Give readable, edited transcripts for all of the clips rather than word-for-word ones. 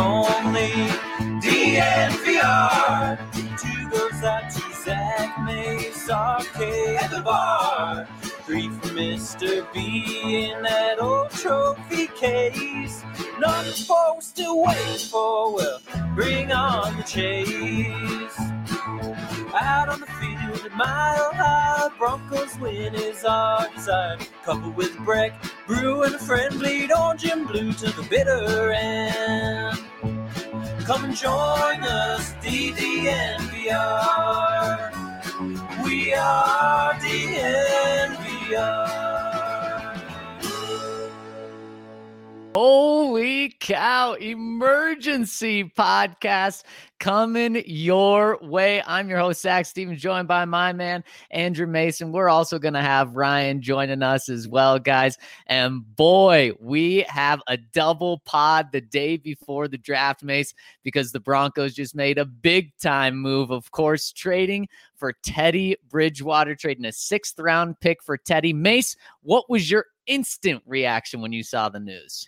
only DNVR. Two goes out to Zach Mays, RK at the bar. Three for Mr. B in that old trophy case. Number four we're still waiting for, well, bring on the chase. Out on the field at Mile High, Broncos win is our desire. Coupled with Breck, Brew, and a friendly orange and blue to the bitter end. Come and join us, DNVR. We are DNVR. Holy cow, emergency podcast coming your way. I'm your host, Zach Stevens, joined by my man, Andrew Mason. We're also going to have Ryan joining us as well, guys. And boy, we have a double pod the day before the draft, Mace, because the Broncos just made a big time move, of course, trading for Teddy Bridgewater, trading a 6th round pick for Teddy. Mace, what was your instant reaction when you saw the news?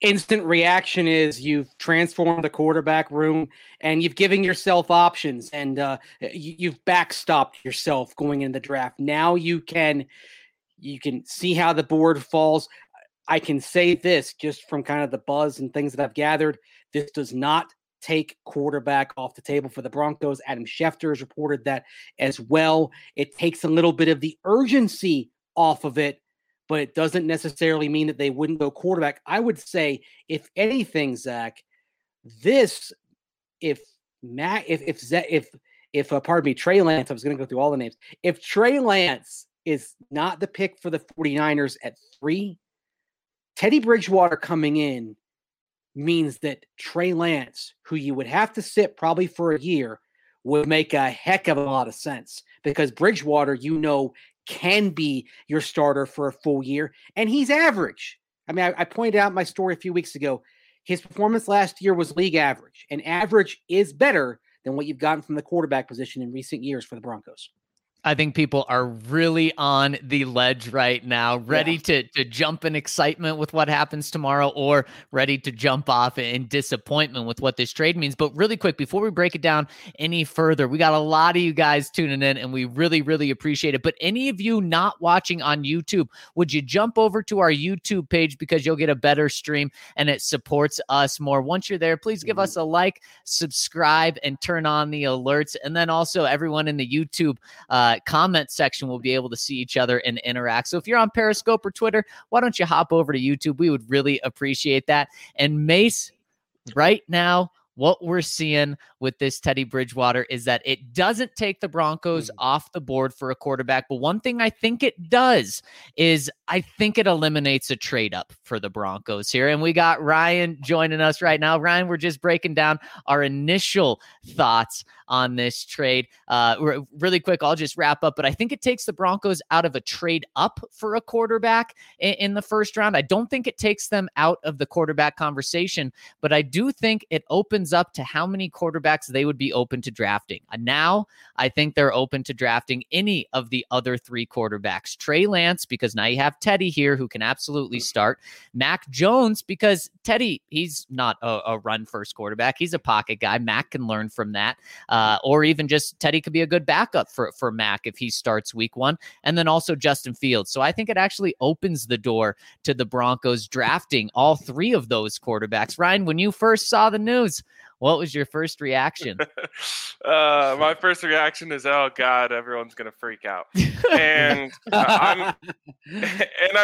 Instant reaction is you've transformed the quarterback room and you've given yourself options and you've backstopped yourself going in the draft. Now you can see how the board falls. I can say this just from kind of the buzz and things that I've gathered. This does not take quarterback off the table for the Broncos. Adam Schefter has reported that as well. It takes a little bit of the urgency off of it, but it doesn't necessarily mean that they wouldn't go quarterback. I would say, if anything, Zach, Trey Lance, I was going to go through all the names. If Trey Lance is not the pick for the 49ers at 3, Teddy Bridgewater coming in means that Trey Lance, who you would have to sit probably for a year, would make a heck of a lot of sense because Bridgewater, can be your starter for a full year, and he's average. I mean, I pointed out my story a few weeks ago. His performance last year was league average, and average is better than what you've gotten from the quarterback position in recent years for the Broncos. I think people are really on the ledge right now, ready to jump in excitement with what happens tomorrow or ready to jump off in disappointment with what this trade means. But really quick, before we break it down any further, we got a lot of you guys tuning in and we really, really appreciate it. But any of you not watching on YouTube, would you jump over to our YouTube page because you'll get a better stream and it supports us more. Once you're there, please give us a like, subscribe, and turn on the alerts. And then also everyone in the YouTube comment section will be able to see each other and interact. So if you're on Periscope or Twitter, why don't you hop over to YouTube? We would really appreciate that. And Mace, right now, what we're seeing with this Teddy Bridgewater is that it doesn't take the Broncos off the board for a quarterback. But one thing I think it does is I think it eliminates a trade up for the Broncos here. And we got Ryan joining us right now. Ryan, we're just breaking down our initial thoughts on this trade. Really quick, I'll just wrap up. But I think it takes the Broncos out of a trade up for a quarterback in the 1st round. I don't think it takes them out of the quarterback conversation, but I do think it opens up to how many quarterbacks they would be open to drafting. And now I think they're open to drafting any of the other 3 quarterbacks. Trey Lance, because now you have Teddy here who can absolutely start. Mac Jones, because Teddy, he's not a run first quarterback. He's a pocket guy. Mac can learn from that. Or even just Teddy could be a good backup for Mac if he starts week 1. And then also Justin Fields. So I think it actually opens the door to the Broncos drafting all 3 of those quarterbacks. Ryan, when you first saw the news, what was your first reaction? My first reaction is, oh God, everyone's gonna freak out, and I'm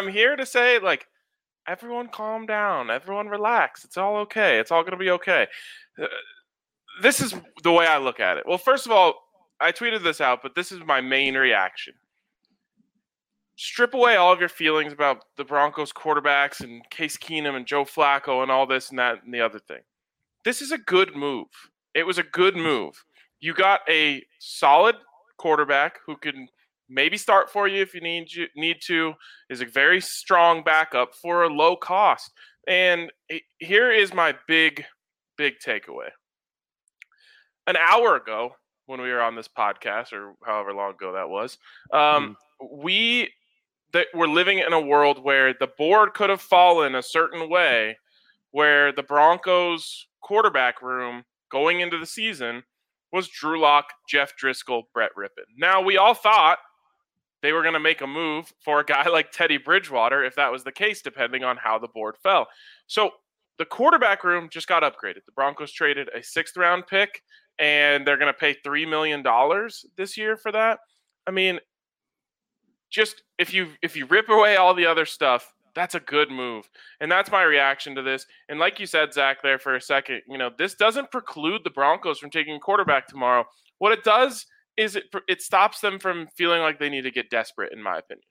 here to say, like, everyone calm down, everyone relax, it's all okay, it's all gonna be okay. This is the way I look at it. Well, first of all, I tweeted this out, but this is my main reaction. Strip away all of your feelings about the Broncos quarterbacks and Case Keenum and Joe Flacco and all this and that and the other thing. This is a good move. It was a good move. You got a solid quarterback who can maybe start for you if you need to, is a very strong backup for a low cost. And here is my big, big takeaway. An hour ago when we were on this podcast, or however long ago that was, we're living in a world where the board could have fallen a certain way where the Broncos quarterback room going into the season was Drew Lock, Jeff Driscoll, Brett Rypien. Now, we all thought they were going to make a move for a guy like Teddy Bridgewater if that was the case, depending on how the board fell. So the quarterback room just got upgraded. The Broncos traded a 6th-round pick, and they're going to pay $3 million this year for that. I mean, just if you rip away all the other stuff, that's a good move. And that's my reaction to this. And like you said, Zach, there for a second, this doesn't preclude the Broncos from taking a quarterback tomorrow. What it does is it stops them from feeling like they need to get desperate, in my opinion.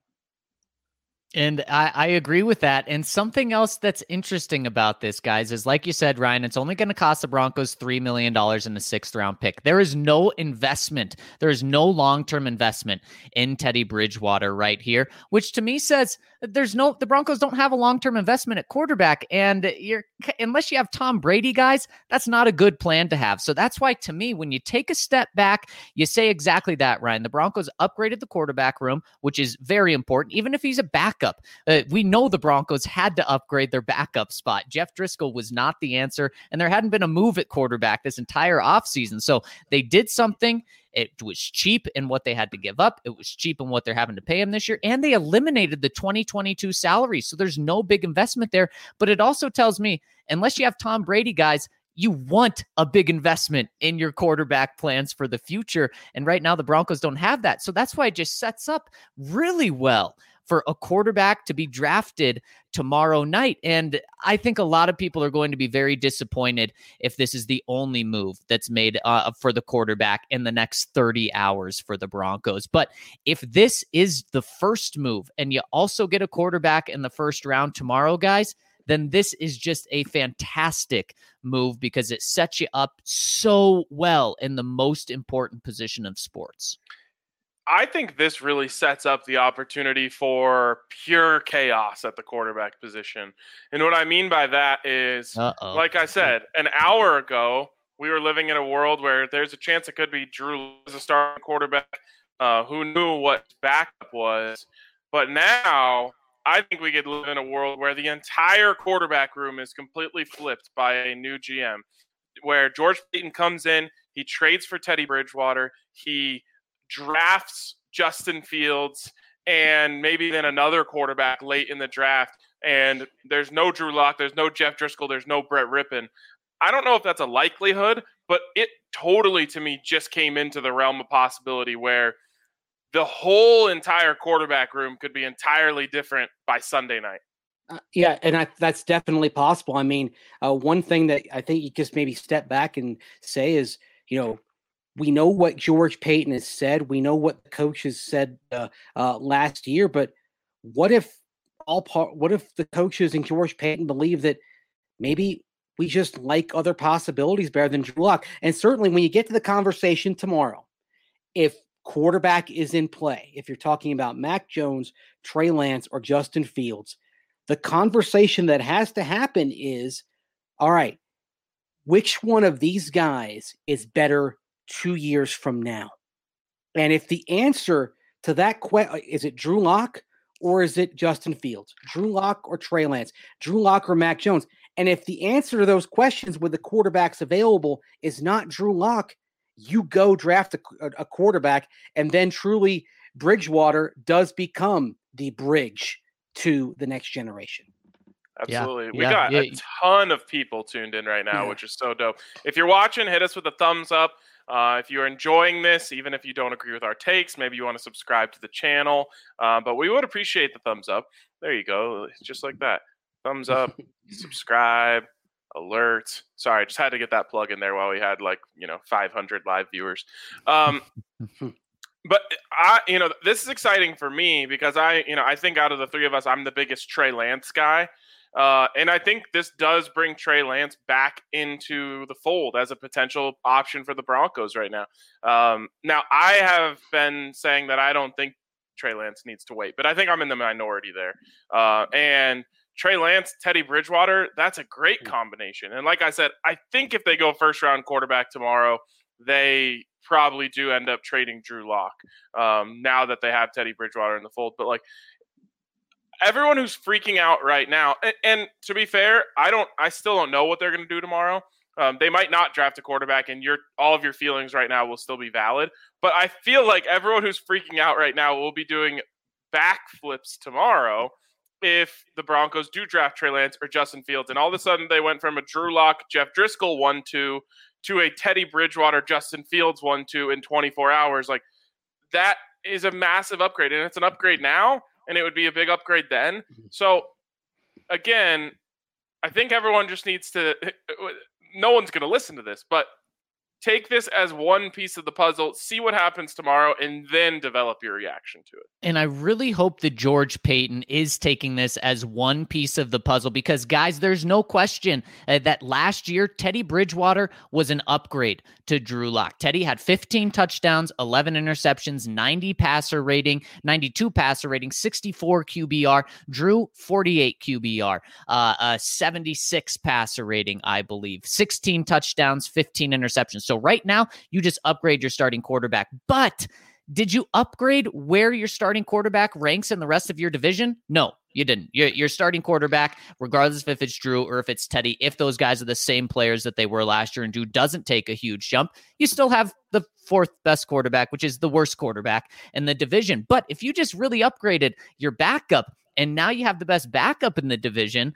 And I agree with that. And something else that's interesting about this, guys, is like you said, Ryan, it's only going to cost the Broncos $3 million in the 6th-round pick. There is no investment. There is no long-term investment in Teddy Bridgewater right here, which to me says the Broncos don't have a long-term investment at quarterback. And unless you have Tom Brady, guys, that's not a good plan to have. So that's why, to me, when you take a step back, you say exactly that, Ryan. The Broncos upgraded the quarterback room, which is very important, even if he's a backup. We know the Broncos had to upgrade their backup spot. Jeff Driscoll was not the answer, and there hadn't been a move at quarterback this entire offseason. So they did something. It was cheap in what they had to give up. It was cheap in what they're having to pay him this year. And they eliminated the 2022 salary. So there's no big investment there. But it also tells me, unless you have Tom Brady, guys, you want a big investment in your quarterback plans for the future. And right now the Broncos don't have that. So that's why it just sets up really well for a quarterback to be drafted tomorrow night. And I think a lot of people are going to be very disappointed if this is the only move that's made for the quarterback in the next 30 hours for the Broncos. But if this is the first move and you also get a quarterback in the 1st round tomorrow, guys, then this is just a fantastic move because it sets you up so well in the most important position of sports. I think this really sets up the opportunity for pure chaos at the quarterback position. And what I mean by that is, like I said, an hour ago, we were living in a world where there's a chance it could be Drew as a starting quarterback. Who knew what backup was? But now I think we could live in a world where the entire quarterback room is completely flipped by a new GM, where George Paton comes in, he trades for Teddy Bridgewater, he drafts Justin Fields, and maybe then another quarterback late in the draft. And there's no Drew Lock, there's no Jeff Driscoll, there's no Brett Rypien. I don't know if that's a likelihood, but it totally, to me, just came into the realm of possibility where the whole entire quarterback room could be entirely different by Sunday night. Yeah, and that's definitely possible. I mean, one thing that I think you just maybe step back and say is, we know what George Paton has said. We know what the coaches said last year. But what if the coaches and George Paton believe that maybe we just like other possibilities better than Drew Lock? And certainly when you get to the conversation tomorrow, if quarterback is in play, if you're talking about Mac Jones, Trey Lance, or Justin Fields, the conversation that has to happen is, all right, which one of these guys is better 2 years from now? And if the answer to that question is it Drew Lock or is it Justin Fields, Drew Lock or Trey Lance, Drew Lock or Mac Jones, and if the answer to those questions with the quarterbacks available is not Drew Lock, you go draft a quarterback, and then truly Bridgewater does become the bridge to the next generation. Absolutely. Yeah, we got a ton of people tuned in right now, which is so dope. If you're watching, hit us with a thumbs up. If you're enjoying this, even if you don't agree with our takes, maybe you want to subscribe to the channel. But we would appreciate the thumbs up. There you go. Just like that. Thumbs up, subscribe, alert. Sorry, just had to get that plug in there while we had 500 live viewers. But this is exciting for me because I think out of the three of us, I'm the biggest Trey Lance guy. And I think this does bring Trey Lance back into the fold as a potential option for the Broncos right now. Now, I have been saying that I don't think Trey Lance needs to wait, but I think I'm in the minority there. And Trey Lance, Teddy Bridgewater, that's a great combination. And like I said, I think if they go 1st round quarterback tomorrow, they probably do end up trading Drew Lock now that they have Teddy Bridgewater in the fold. But everyone who's freaking out right now, and to be fair, I still don't know what they're going to do tomorrow. They might not draft a quarterback, and all of your feelings right now will still be valid. But I feel like everyone who's freaking out right now will be doing backflips tomorrow if the Broncos do draft Trey Lance or Justin Fields. And all of a sudden they went from a Drew Lock, Jeff Driscoll 1-2 to a Teddy Bridgewater, Justin Fields 1-2 in 24 hours. Like, that is a massive upgrade, and it's an upgrade now, and it would be a big upgrade then. So, again, I think everyone just needs to – no one's going to listen to this, but take this as one piece of the puzzle, see what happens tomorrow, and then develop your reaction to it. And I really hope that George Paton is taking this as one piece of the puzzle, because, guys, there's no question that last year Teddy Bridgewater was an upgrade to Drew Lock. Teddy had 15 touchdowns, 11 interceptions, 92 passer rating, 64 QBR. Drew, 48 QBR, 76 passer rating, I believe, 16 touchdowns, 15 interceptions. So right now, you just upgrade your starting quarterback. But did you upgrade where your starting quarterback ranks in the rest of your division? No, you didn't. Your starting quarterback, regardless if it's Drew or if it's Teddy, if those guys are the same players that they were last year and Drew doesn't take a huge jump, you still have the fourth best quarterback, which is the worst quarterback in the division. But if you just really upgraded your backup, and now you have the best backup in the division,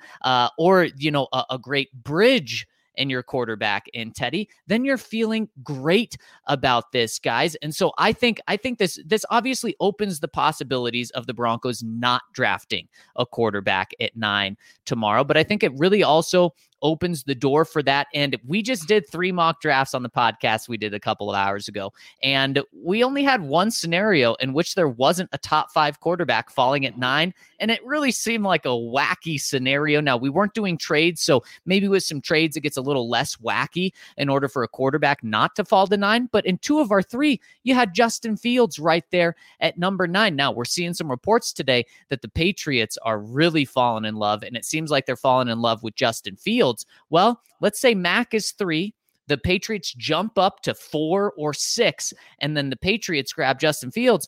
or, you know, a great bridge and your quarterback in Teddy, then you're feeling great about this, guys. And so I think this obviously opens the possibilities of the Broncos not drafting a quarterback at 9 tomorrow. But I think it really also opens the door for that. And we just did 3 mock drafts on the podcast we did a couple of hours ago, and we only had one scenario in which there wasn't a top 5 quarterback falling at 9. And it really seemed like a wacky scenario. Now, we weren't doing trades, so maybe with some trades, it gets a little less wacky in order for a quarterback not to fall to 9. But in 2 of our 3, you had Justin Fields right there at number 9. Now, we're seeing some reports today that the Patriots are really falling in love, and it seems like they're falling in love with Justin Fields. Well, let's say Mac is 3. The Patriots jump up to 4 or 6, and then the Patriots grab Justin Fields.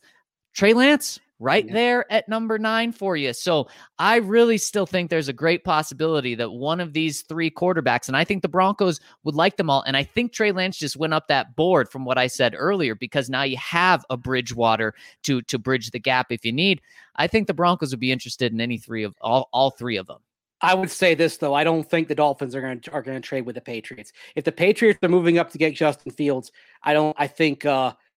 Trey Lance right there at number 9 for you. So I really still think there's a great possibility that one of these 3 quarterbacks, and I think the Broncos would like them all, and I think Trey Lance just went up that board from what I said earlier, because now you have a Bridgewater to bridge the gap if you need. I think the Broncos would be interested in any 3 of all 3 of them. I would say this, though. I don't think the Dolphins are going to trade with the Patriots. If the Patriots are moving up to get Justin Fields, I think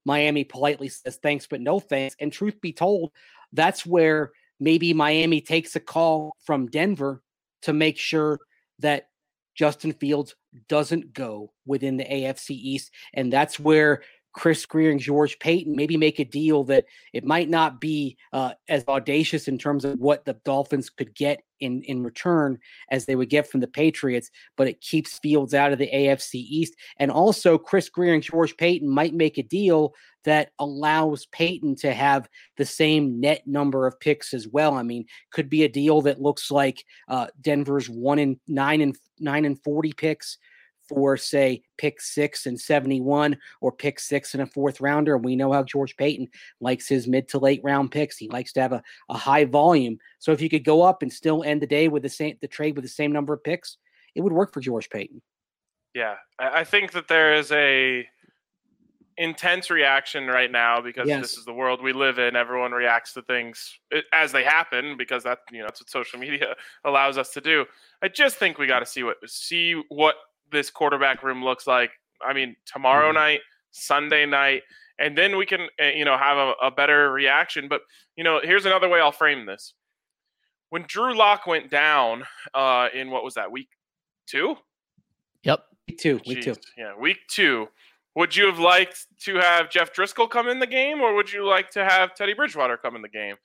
Miami politely says thanks, but no thanks. And truth be told, that's where maybe Miami takes a call from Denver to make sure that Justin Fields doesn't go within the AFC East. And that's where Chris Grier and George Paton maybe make a deal that it might not be as audacious in terms of what the Dolphins could get in return as they would get from the Patriots, but it keeps Fields out of the AFC East. And also Chris Grier and George Paton might make a deal that allows Paton to have the same net number of picks as well. I mean, could be a deal that looks like Denver's 1 in 9 and 40 picks, or say pick 6 and 71, or pick 6 and a 4th rounder. We know how George Paton likes his mid to late round picks. He likes to have a high volume. So if you could go up and still end the day with the trade with the same number of picks, it would work for George Paton. Yeah. I think that there is a intense reaction right now because This is the world we live in. Everyone reacts to things as they happen because that's what social media allows us to do. I just think we got to see what this quarterback room looks like. I mean, tomorrow night, Sunday night, and then we can, have a better reaction. But, here's another way I'll frame this. When Drew Lock went down in what was that, week 2? Yep. Week two. Yeah. Week 2. Would you have liked to have Jeff Driscoll come in the game, or would you like to have Teddy Bridgewater come in the game?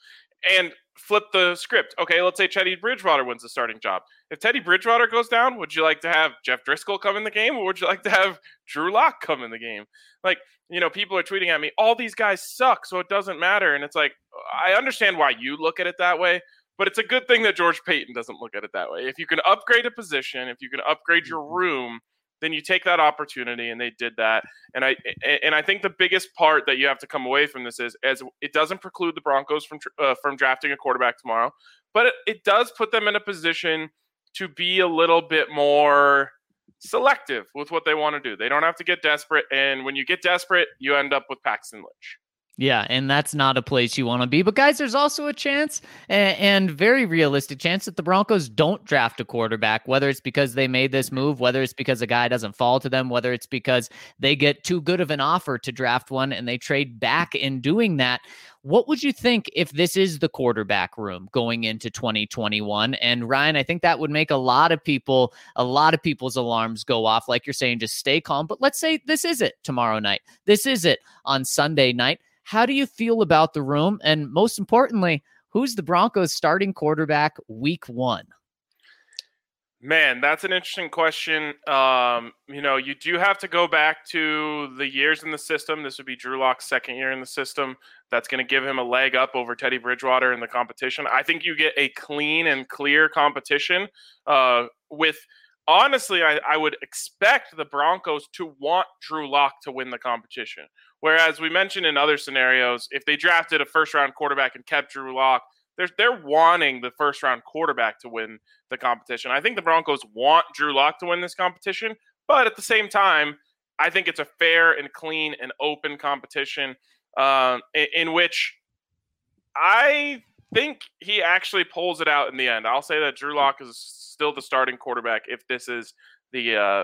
And flip the script. Okay, let's say Teddy Bridgewater wins the starting job. If Teddy Bridgewater goes down, would you like to have Jeff Driscoll come in the game, or would you like to have Drew Lock come in the game? Like, people are tweeting at me, all these guys suck, so it doesn't matter. And it's like, I understand why you look at it that way, but it's a good thing that George Paton doesn't look at it that way. If you can upgrade a position, if you can upgrade your room, then you take that opportunity, and they did that. And I think the biggest part that you have to come away from this is it doesn't preclude the Broncos from drafting a quarterback tomorrow, but it does put them in a position to be a little bit more selective with what they want to do. They don't have to get desperate. And when you get desperate, you end up with Paxton Lynch. Yeah, and that's not a place you want to be. But, guys, there's also a chance, and very realistic chance, that the Broncos don't draft a quarterback, whether it's because they made this move, whether it's because a guy doesn't fall to them, whether it's because they get too good of an offer to draft one and they trade back in doing that. What would you think if this is the quarterback room going into 2021? And Ryan, I think that would make a lot of people's alarms go off. Like you're saying, just stay calm. But let's say this is it tomorrow night. This is it on Sunday night. How do you feel about the room? And most importantly, who's the Broncos starting quarterback week 1? Man, that's an interesting question. You do have to go back to the years in the system. This would be Drew Lock's second year in the system. That's going to give him a leg up over Teddy Bridgewater in the competition. I think you get a clean and clear competition with – honestly, I would expect the Broncos to want Drew Lock to win the competition. Whereas we mentioned in other scenarios, if they drafted a first-round quarterback and kept Drew Lock, they're wanting the first-round quarterback to win the competition. I think the Broncos want Drew Lock to win this competition, but at the same time, I think it's a fair and clean and open competition in which I think he actually pulls it out in the end. I'll say that Drew Lock is still the starting quarterback if this is the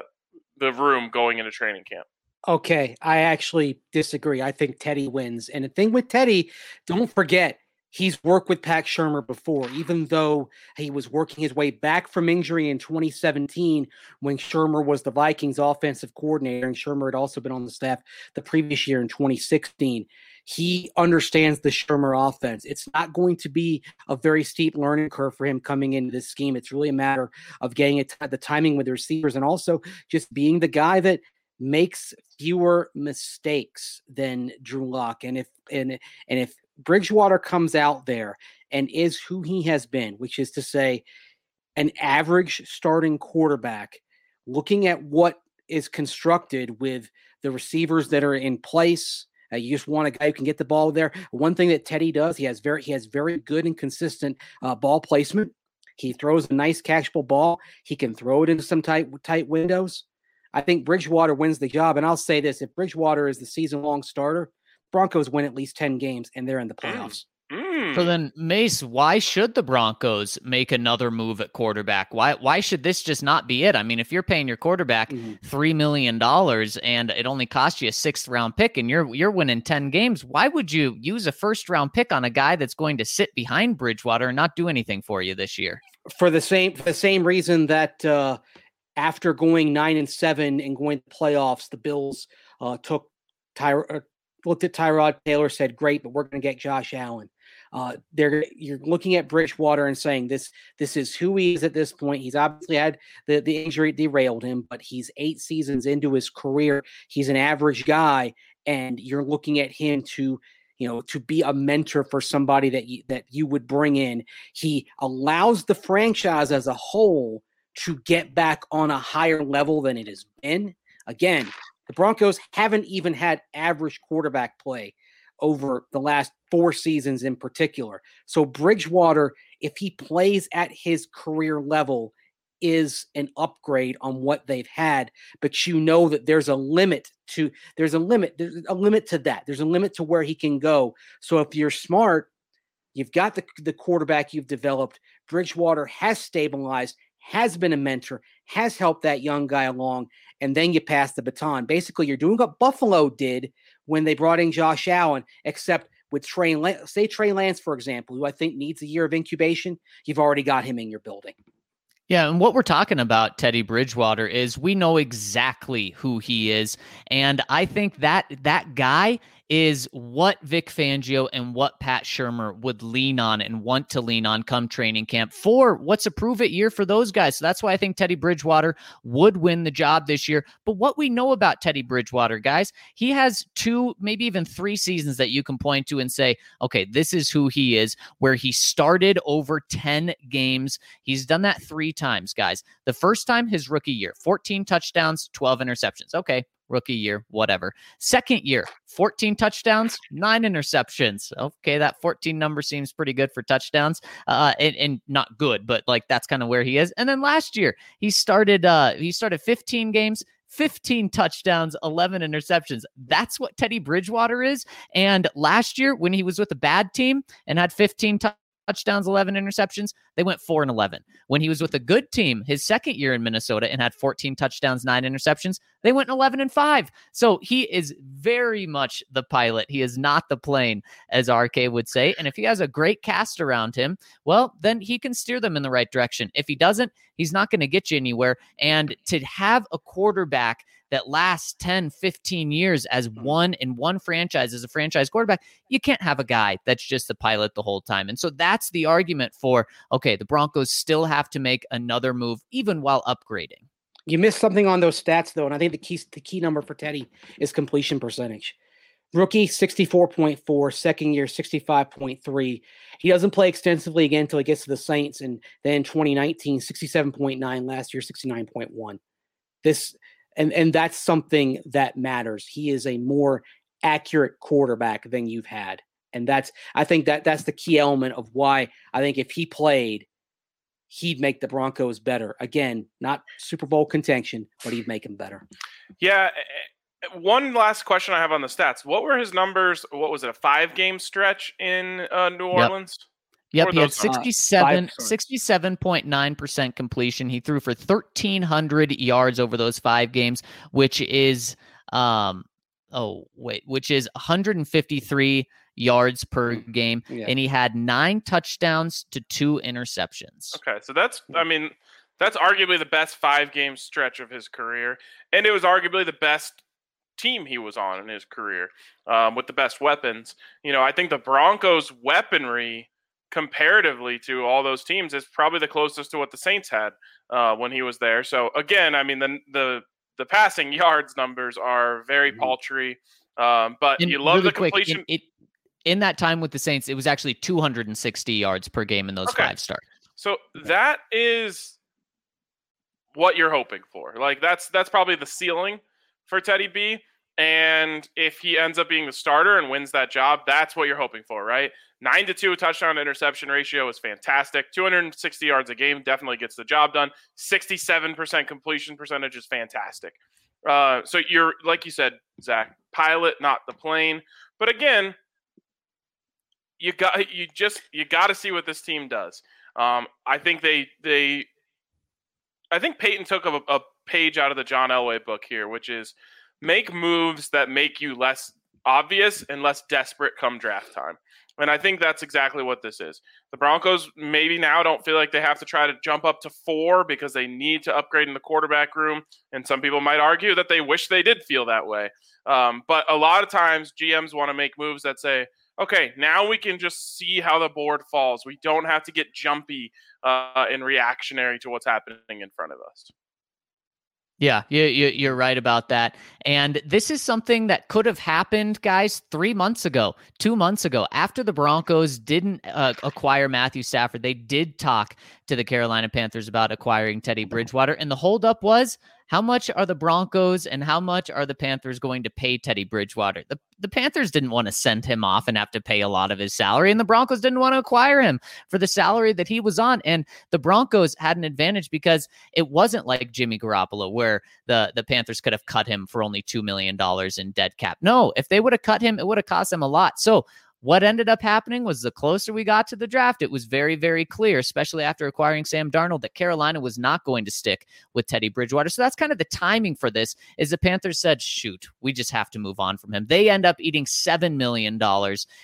room going into training camp. Okay, I actually disagree. I think Teddy wins. And the thing with Teddy, don't forget, he's worked with Pat Shurmur before, even though he was working his way back from injury in 2017 when Shurmur was the Vikings offensive coordinator, and Shurmur had also been on the staff the previous year in 2016. He understands the Shurmur offense. It's not going to be a very steep learning curve for him coming into this scheme. It's really a matter of getting it the timing with the receivers and also just being the guy that makes fewer mistakes than Drew Lock. And if Bridgewater comes out there and is who he has been, which is to say an average starting quarterback, looking at what is constructed with the receivers that are in place, you just want a guy who can get the ball there. One thing that Teddy does, he has very good and consistent ball placement. He throws a nice catchable ball. He can throw it into some tight windows. I think Bridgewater wins the job. And I'll say this, if Bridgewater is the season-long starter, Broncos win at least 10 games, and they're in the playoffs. So then, Mace, why should the Broncos make another move at quarterback? Why should this just not be it? I mean, if you're paying your quarterback $3 million and it only costs you a 6th-round pick and you're winning 10 games, why would you use a 1st-round pick on a guy that's going to sit behind Bridgewater and not do anything for you this year? For the same reason that after going 9-7 and going to playoffs, the Bills looked at Tyrod Taylor, said, great, but we're going to get Josh Allen. You're looking at Bridgewater and saying this is who he is at this point. He's obviously had the injury derailed him, but he's 8 seasons into his career. He's an average guy, and you're looking at him to be a mentor for somebody that you would bring in. He allows the franchise as a whole to get back on a higher level than it has been. Again, the Broncos haven't even had average quarterback play over the last 4 seasons in particular. So Bridgewater, if he plays at his career level, is an upgrade on what they've had, but you know that there's a limit to that. There's a limit to where he can go. So if you're smart, you've got the quarterback you've developed. Bridgewater has stabilized, has been a mentor, has helped that young guy along, and then you pass the baton. Basically, you're doing what Buffalo did when they brought in Josh Allen, except with Trey Lance, say Trey Lance, for example, who I think needs a year of incubation. You've already got him in your building. Yeah, and what we're talking about, Teddy Bridgewater, is we know exactly who he is, and I think that guy is what Vic Fangio and what Pat Shurmur would lean on and want to lean on come training camp for what's a prove-it year for those guys. So that's why I think Teddy Bridgewater would win the job this year. But what we know about Teddy Bridgewater, guys, he has 2, maybe even 3 seasons that you can point to and say, okay, this is who he is, where he started over 10 games. He's done that 3 times, guys. The first time, his rookie year, 14 touchdowns, 12 interceptions. Okay, rookie year, whatever. Second year, 14 touchdowns, 9 interceptions. Okay, that 14 number seems pretty good for touchdowns. And not good, but like that's kind of where he is. And then last year, he started 15 games, 15 touchdowns, 11 interceptions. That's what Teddy Bridgewater is. And last year, when he was with a bad team and had 15 touchdowns, 11 interceptions, they went 4-11. When he was with a good team, his second year in Minnesota, and had 14 touchdowns, 9 interceptions, they went 11-5. So he is very much the pilot. He is not the plane, as RK would say. And if he has a great cast around him, well, then he can steer them in the right direction. If he doesn't, he's not going to get you anywhere. And to have a quarterback that lasts 10, 15 years as one in one franchise, as a franchise quarterback, you can't have a guy that's just the pilot the whole time. And so that's the argument for, okay, the Broncos still have to make another move, even while upgrading. You missed something on those stats, though, and I think the key number for Teddy is completion percentage. Rookie, 64.4, second year, 65.3. He doesn't play extensively again until he gets to the Saints, and then 2019, 67.9, last year, 69.1. And that's something that matters. He is a more accurate quarterback than you've had. And I think that's the key element of why I think if he played, he'd make the Broncos better. Again, not Super Bowl contention, but he'd make them better. Yeah. One last question I have on the stats. What were his numbers? What was it, a 5-game stretch in New Orleans? Yep, he had 67.9% completion. He threw for 1,300 yards over those 5 games, which is 153 yards per game. Yeah. And he had 9 touchdowns to 2 interceptions. Okay, so that's arguably the best 5-game stretch of his career. And it was arguably the best team he was on in his career, with the best weapons. You know, I think the Broncos' weaponry comparatively to all those teams is probably the closest to what the Saints had when he was there. So again, I mean, the passing yards numbers are very paltry, but you love really the completion. Quick, in that time with the Saints, it was actually 260 yards per game in those 5 starts. So that is what you're hoping for. Like that's probably the ceiling for Teddy B. And if he ends up being the starter and wins that job, that's what you're hoping for, right? 9-2 touchdown interception ratio is fantastic. 260 yards a game definitely gets the job done. 67% completion percentage is fantastic. So you're, like you said, Zach, pilot, not the plane. But again, you got to see what this team does. I think Paton took a page out of the John Elway book here, which is make moves that make you less obvious and less desperate come draft time. And I think that's exactly what this is. The Broncos maybe now don't feel like they have to try to jump up to 4 because they need to upgrade in the quarterback room. And some people might argue that they wish they did feel that way. But a lot of times GMs want to make moves that say, okay, now we can just see how the board falls. We don't have to get jumpy and reactionary to what's happening in front of us. Yeah, you're right about that. And this is something that could have happened, guys, 3 months ago, 2 months ago, after the Broncos didn't acquire Matthew Stafford. They did talk to the Carolina Panthers about acquiring Teddy Bridgewater. And the holdup was, how much are the Broncos and how much are the Panthers going to pay Teddy Bridgewater? The Panthers didn't want to send him off and have to pay a lot of his salary, and the Broncos didn't want to acquire him for the salary that he was on. And the Broncos had an advantage because it wasn't like Jimmy Garoppolo, where the Panthers could have cut him for only $2 million in dead cap. No, if they would have cut him, it would have cost him a lot. So what ended up happening was the closer we got to the draft, it was very, very clear, especially after acquiring Sam Darnold, that Carolina was not going to stick with Teddy Bridgewater. So that's kind of the timing for this, is the Panthers said, shoot, we just have to move on from him. They end up eating $7 million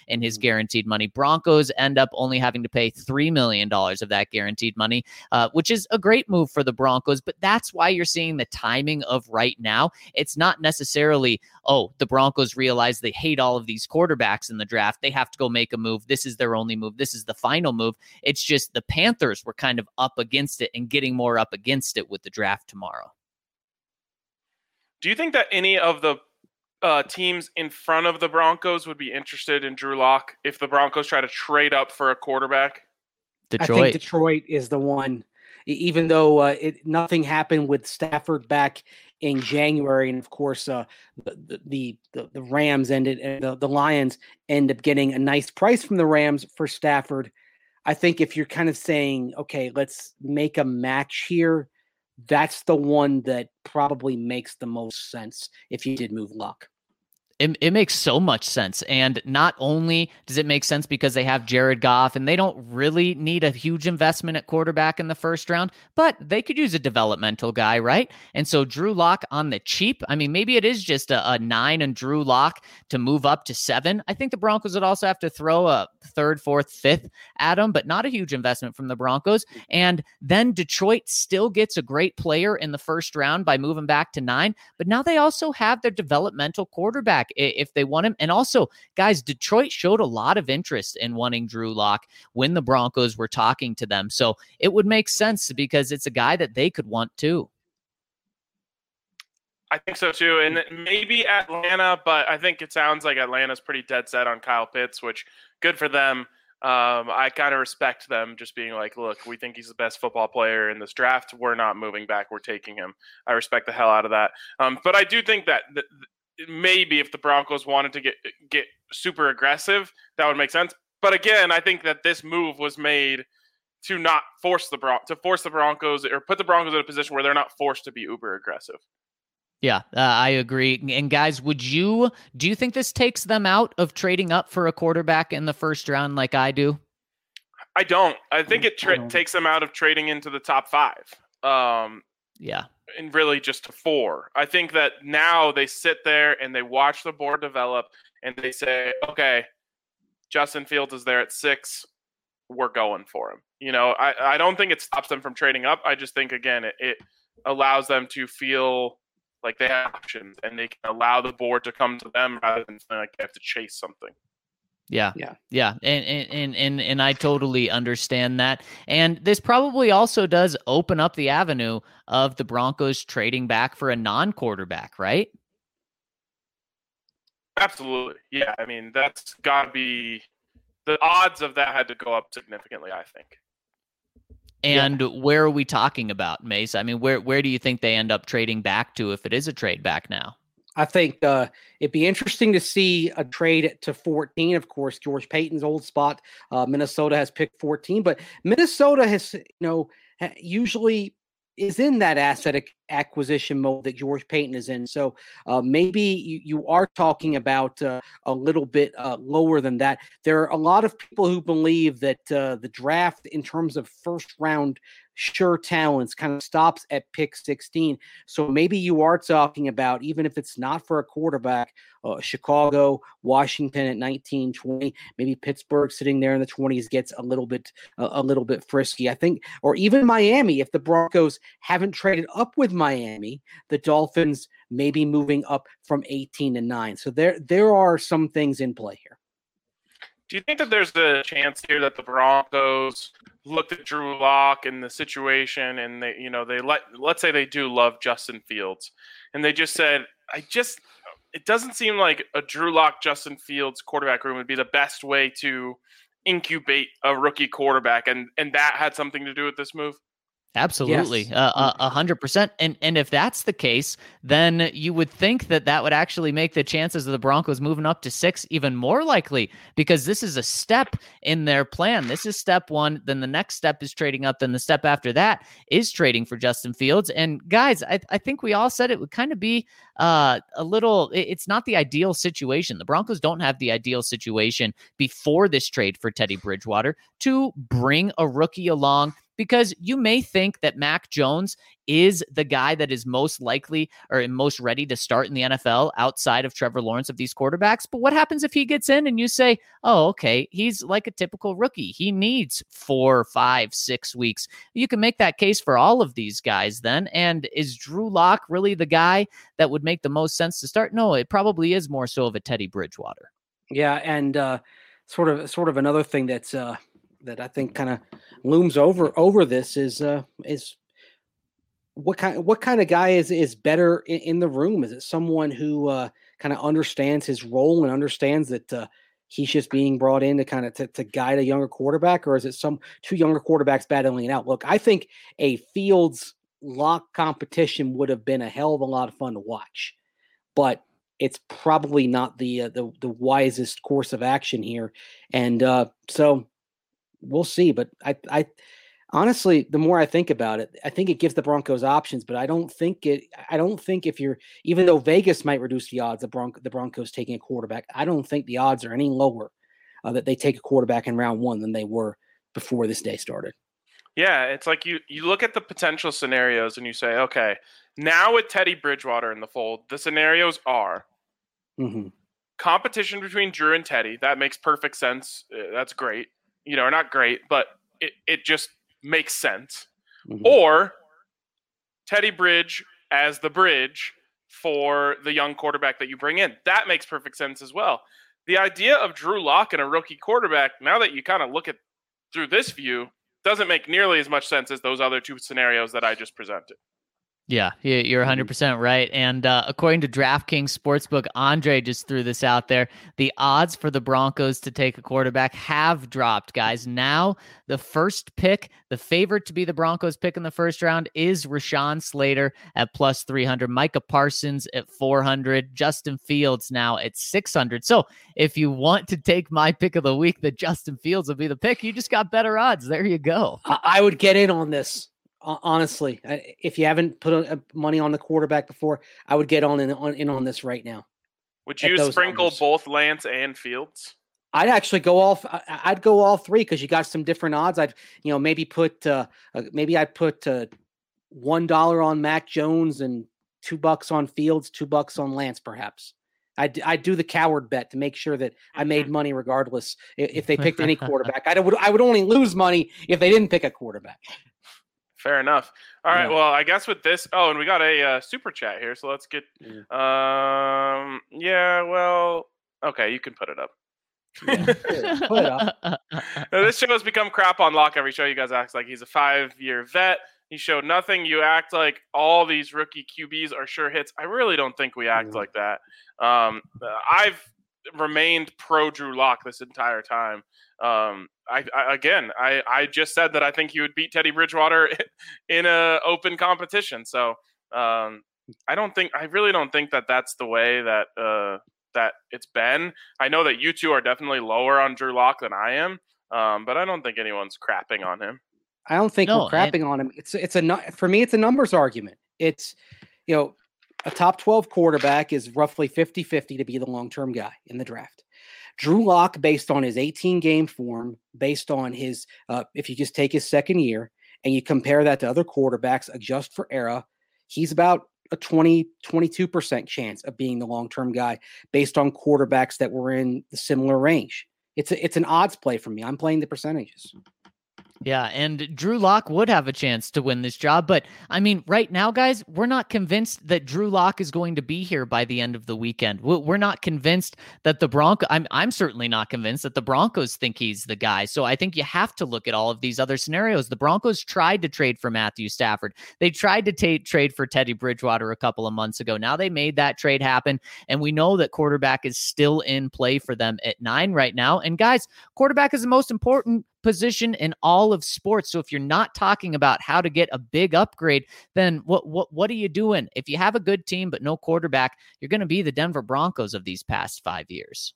in his guaranteed money. Broncos end up only having to pay $3 million of that guaranteed money, which is a great move for the Broncos. But that's why you're seeing the timing of right now. It's not necessarily, oh, the Broncos realize they hate all of these quarterbacks in the draft. They have to go make a move. This is their only move. This is the final move. It's just the Panthers were kind of up against it and getting more up against it with the draft tomorrow. Do you think that any of the teams in front of the Broncos would be interested in Drew Lock if the Broncos try to trade up for a quarterback? Detroit. I think Detroit is the one. even though nothing happened with Stafford back in January. And of course, the Rams ended, and the Lions end up getting a nice price from the Rams for Stafford. I think if you're kind of saying, okay, let's make a match here, that's the one that probably makes the most sense if you did move Lock. It makes so much sense. And not only does it make sense because they have Jared Goff and they don't really need a huge investment at quarterback in the first round, but they could use a developmental guy, right? And so Drew Lock on the cheap. I mean, maybe it is just a 9 and Drew Lock to move up to 7. I think the Broncos would also have to throw a 3rd, 4th, 5th at him, but not a huge investment from the Broncos. And then Detroit still gets a great player in the first round by moving back to 9. But now they also have their developmental quarterback if they want him. And also, guys, Detroit showed a lot of interest in wanting Drew Lock when the Broncos were talking to them. So it would make sense because it's a guy that they could want too. I think so too. And maybe Atlanta, but I think it sounds like Atlanta's pretty dead set on Kyle Pitts, which good for them. I kind of respect them just being like, look, we think he's the best football player in this draft. We're not moving back. We're taking him. I respect the hell out of that. But I do think that maybe if the Broncos wanted to get super aggressive, that would make sense. But again, I think that this move was made to not force the Broncos, or put the Broncos in a position where they're not forced to be uber aggressive. Yeah, I agree. And guys, do you think this takes them out of trading up for a quarterback in the first round like I do? I don't. I think it takes them out of trading into the top 5. Yeah. And really just to 4. I think that now they sit there and they watch the board develop and they say, okay, Justin Fields is there at 6. We're going for him. You know, I don't think it stops them from trading up. I just think, again, it allows them to feel like they have options and they can allow the board to come to them rather than like they have to chase something. Yeah. And I totally understand that. And this probably also does open up the avenue of the Broncos trading back for a non-quarterback, right? Absolutely. Yeah. I mean, that's gotta be the odds of that had to go up significantly, I think. And where are we talking about, Mace? I mean, where do you think they end up trading back to if it is a trade back now? I think it'd be interesting to see a trade to 14. Of course, George Paton's old spot, Minnesota has picked 14, but Minnesota has, usually is in that asset acquisition mode that George Paton is in. So maybe you are talking about a little bit lower than that. There are a lot of people who believe that the draft in terms of first round sure talents kind of stops at pick 16. So maybe you are talking about, even if it's not for a quarterback, Chicago, Washington at 19, 20, maybe Pittsburgh sitting there in the 20s gets a little bit frisky, I think, or even Miami. If the Broncos haven't traded up with Miami, the Dolphins maybe moving up from 18 to 9. So there are some things in play here. Do you think that there's a chance here that the Broncos looked at Drew Lock and the situation, and they, they let's say they do love Justin Fields, and they just said, it doesn't seem like a Drew Lock, Justin Fields quarterback room would be the best way to incubate a rookie quarterback, and that had something to do with this move? Absolutely. Yes. 100%. And if that's the case, then you would think that would actually make the chances of the Broncos moving up to 6 even more likely, because this is a step in their plan. This is step 1. Then the next step is trading up. Then the step after that is trading for Justin Fields. And guys, I think we all said it would kind of be it's not the ideal situation. The Broncos don't have the ideal situation before this trade for Teddy Bridgewater to bring a rookie along, because you may think that Mac Jones is the guy that is most likely or most ready to start in the NFL outside of Trevor Lawrence of these quarterbacks. But what happens if he gets in and you say, oh, okay, he's like a typical rookie. He needs 4, 5, 6 weeks. You can make that case for all of these guys then. And is Drew Lock really the guy that would make the most sense to start? No, it probably is more so of a Teddy Bridgewater. Yeah, and sort of another thing that's that I think kind of looms over this is what kind of guy is better in the room? Is it someone who kind of understands his role and understands that he's just being brought in to kind of to guide a younger quarterback, or is it some two younger quarterbacks battling it out? Look, I think a Fields Lock competition would have been a hell of a lot of fun to watch, but it's probably not the the wisest course of action here, and so we'll see. But I honestly, the more I think about it, I think it gives the Broncos options, but I don't think if you're, even though Vegas might reduce the odds of the Broncos taking a quarterback, I don't think the odds are any lower that they take a quarterback in round one than they were before this day started. Yeah, it's like you look at the potential scenarios and you say, okay, now with Teddy Bridgewater in the fold, the scenarios are competition between Drew and Teddy. That makes perfect sense. That's great. You know, or not great, but it just makes sense. Mm-hmm. Or Teddy Bridge as the bridge for the young quarterback that you bring in. That makes perfect sense as well. The idea of Drew Lock and a rookie quarterback, now that you kind of look at through this view, doesn't make nearly as much sense as those other two scenarios that I just presented. Yeah, you're 100% right. And according to DraftKings Sportsbook, Andre just threw this out there. The odds for the Broncos to take a quarterback have dropped, guys. Now, the first pick, the favorite to be the Broncos pick in the first round is Rashawn Slater at plus 300, Micah Parsons at 400, Justin Fields now at 600. So if you want to take my pick of the week, that Justin Fields will be the pick, you just got better odds. There you go. I would get in on this. Honestly, if you haven't put money on the quarterback before, I would get in on this right now. Would you sprinkle both Lance and Fields? I'd actually go all. I'd go all three because you got some different odds. I'd maybe I'd put $1 on Mac Jones and $2 on Fields, $2 on Lance, perhaps. I'd do the coward bet to make sure that I made money regardless if they picked any quarterback. I would only lose money if they didn't pick a quarterback. Fair enough. All right. Yeah. Well, I guess with this. Oh, and we got a super chat here. So let's get. Yeah. Well. Okay. You can put it up. Yeah, put it up. Now, this show has become crap on Lock every show. You guys act like he's a 5-year vet. He showed nothing. You act like all these rookie QBs are sure hits. I really don't think we act like that. I've remained pro Drew Lock this entire time. I just said that I think he would beat Teddy Bridgewater in a open competition. So I really don't think that that's the way that that it's been. I know that you two are definitely lower on Drew Lock than I am, but I don't think anyone's crapping on him. I don't think we're crapping on him. For me it's a numbers argument. It's, you know, a top 12 quarterback is roughly 50-50 to be the long-term guy in the draft. Drew Lock, based on his 18-game form, based on his if you just take his second year and you compare that to other quarterbacks, adjust for era, he's about a 22% chance of being the long-term guy based on quarterbacks that were in the similar range. It's an odds play for me. I'm playing the percentages. Yeah, and Drew Lock would have a chance to win this job. But, I mean, right now, guys, we're not convinced that Drew Lock is going to be here by the end of the weekend. We're not convinced that the Broncos – I'm certainly not convinced that the Broncos think he's the guy. So I think you have to look at all of these other scenarios. The Broncos tried to trade for Matthew Stafford. They tried to trade for Teddy Bridgewater a couple of months ago. Now they made that trade happen, and we know that quarterback is still in play for them at 9 right now. And, guys, quarterback is the most important position in all of sports. So if you're not talking about how to get a big upgrade, then what are you doing? If you have a good team but no quarterback, you're going to be the Denver Broncos of these past 5 years.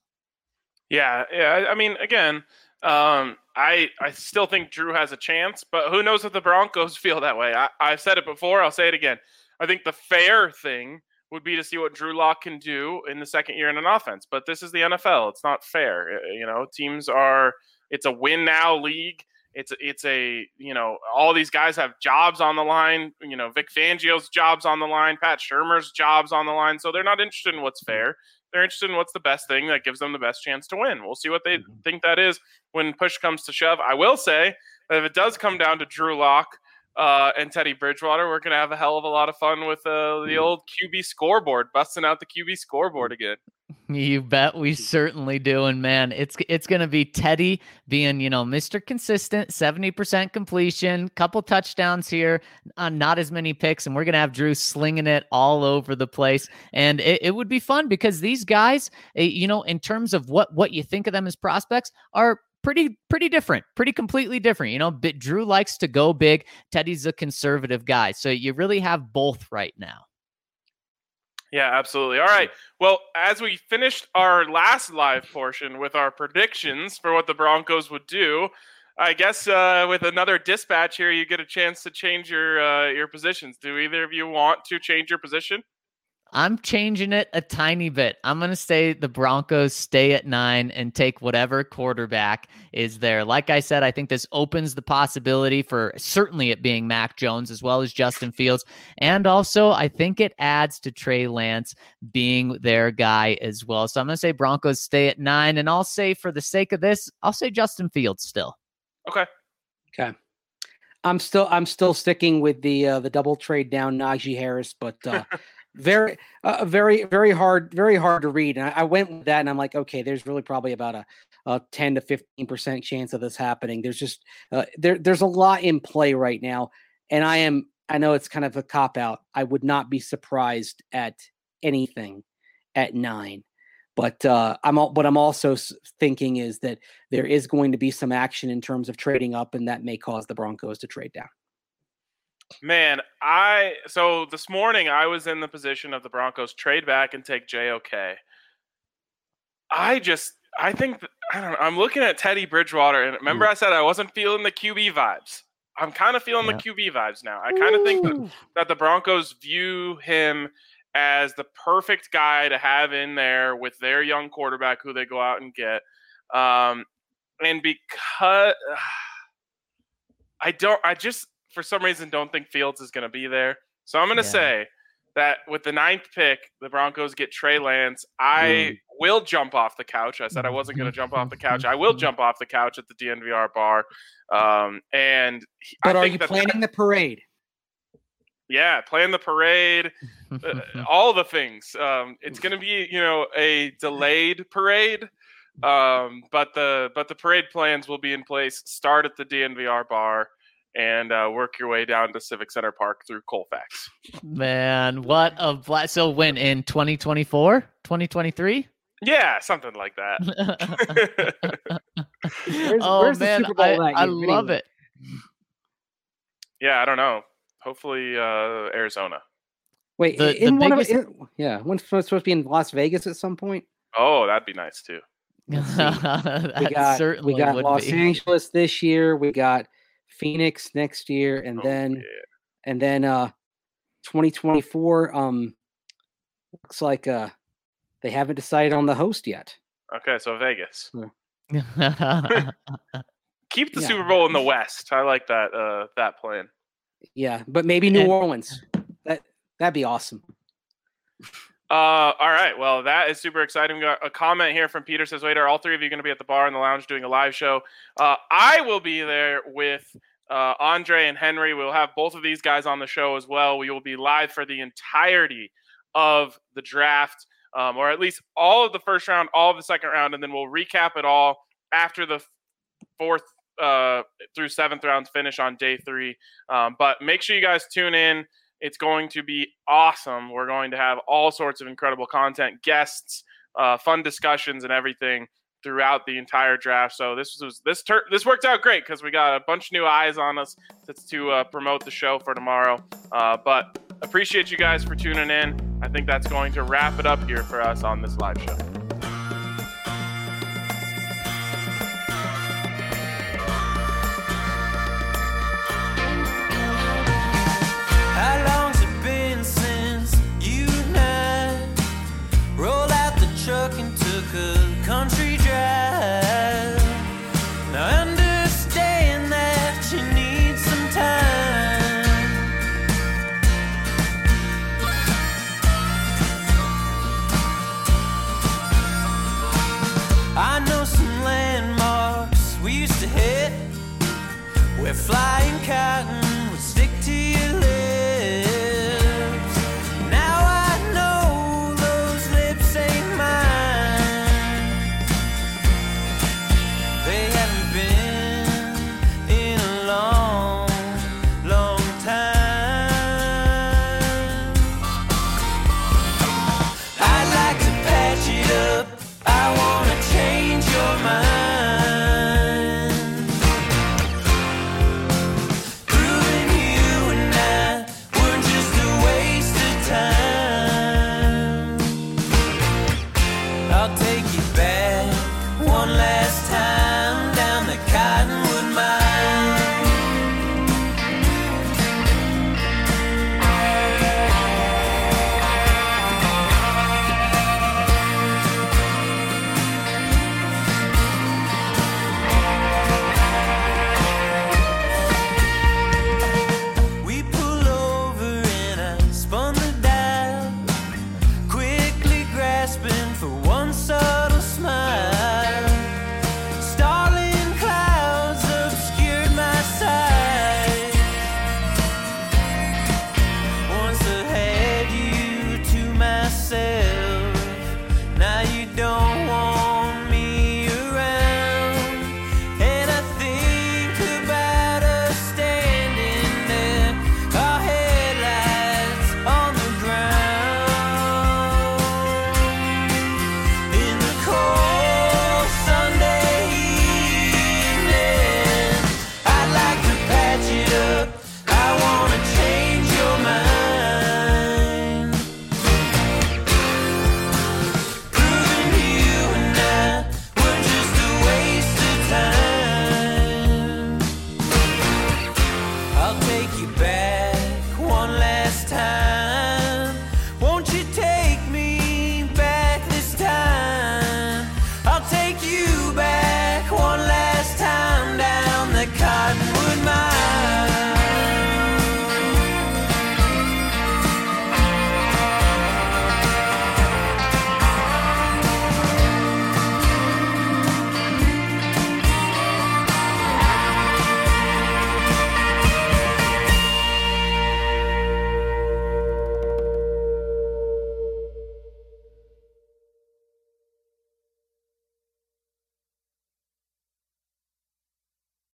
Yeah. I mean, again, I still think Drew has a chance, but who knows if the Broncos feel that way. I've said it before. I'll say it again. I think the fair thing would be to see what Drew Lock can do in the second year in an offense. But this is the NFL. It's not fair. You know, teams are... It's a win now league. It's a, you know, all these guys have jobs on the line. You know, Vic Fangio's job's on the line. Pat Shurmur's job's on the line. So they're not interested in what's fair. They're interested in what's the best thing that gives them the best chance to win. We'll see what they think that is when push comes to shove. I will say that if it does come down to Drew Lock and Teddy Bridgewater. We're going to have a hell of a lot of fun with the old QB scoreboard, busting out the QB scoreboard again. You bet we certainly do. And man, it's going to be Teddy being, you know, Mr. Consistent, 70% completion, couple touchdowns here, not as many picks. And we're going to have Drew slinging it all over the place. And it would be fun because these guys, you know, in terms of what you think of them as prospects are pretty different, pretty completely different. You know, Drew likes to go big. Teddy's a conservative guy. So you really have both right now. Yeah, absolutely. All right. Well, as we finished our last live portion with our predictions for what the Broncos would do, I guess with another dispatch here, you get a chance to change your positions. Do either of you want to change your position? I'm changing it a tiny bit. I'm going to say the Broncos stay at 9 and take whatever quarterback is there. Like I said, I think this opens the possibility for certainly it being Mac Jones as well as Justin Fields. And also, I think it adds to Trey Lance being their guy as well. So I'm going to say Broncos stay at 9. And I'll say for the sake of this, I'll say Justin Fields still. Okay. I'm still sticking with the double trade down Najee Harris, but very, very hard to read. And I went with that and I'm like, okay, there's really probably about a 10 to 15% chance of this happening. There's just, there's a lot in play right now. And I know it's kind of a cop out. I would not be surprised at anything at 9, but, I'm also thinking is that there is going to be some action in terms of trading up, and that may cause the Broncos to trade down. Man, so this morning I was in the position of the Broncos trade back and take JOK. I'm looking at Teddy Bridgewater, and remember I said I wasn't feeling the QB vibes. I'm kind of feeling the QB vibes now. I kind of think that the Broncos view him as the perfect guy to have in there with their young quarterback who they go out and get. And because for some reason, don't think Fields is going to be there. So I'm going to say that with the 9th pick, the Broncos get Trey Lance. I will jump off the couch. I said I wasn't going to jump off the couch. I will jump off the couch at the DNVR bar. But I are think you planning the parade? Yeah, plan the parade, all the things. It's going to be, you know, a delayed parade. But the parade plans will be in place. Start at the DNVR bar. And work your way down to Civic Center Park through Colfax. Man, what a blast. So when in 2024, 2023? Yeah, something like that. Where's man, the Super Bowl I love it. Yeah, I don't know. Hopefully Arizona. Wait, one's supposed to be in Las Vegas at some point? Oh, that'd be nice too. We got Los Angeles this year. We got Phoenix next year, and then 2024 looks like they haven't decided on the host yet. Okay, so Vegas. Keep the Super Bowl in the West. I like that plan. Yeah, but maybe New Orleans. That'd be awesome. All right. Well, that is super exciting. We got a comment here from Peter says, wait, are all three of you going to be at the bar in the lounge doing a live show? I will be there with Andre and Henry. We'll have both of these guys on the show as well. We will be live for the entirety of the draft, or at least all of the first round, all of the second round, and then we'll recap it all after the 4th through 7th rounds finish on day 3. But make sure you guys tune in. It's going to be awesome. We're going to have all sorts of incredible content, guests, fun discussions, and everything throughout the entire draft. So this worked out great because we got a bunch of new eyes on us to promote the show for tomorrow. But appreciate you guys for tuning in. I think that's going to wrap it up here for us on this live show. Country drive. Now understand that you need some time. I know some landmarks we used to hit. We're flying cotton.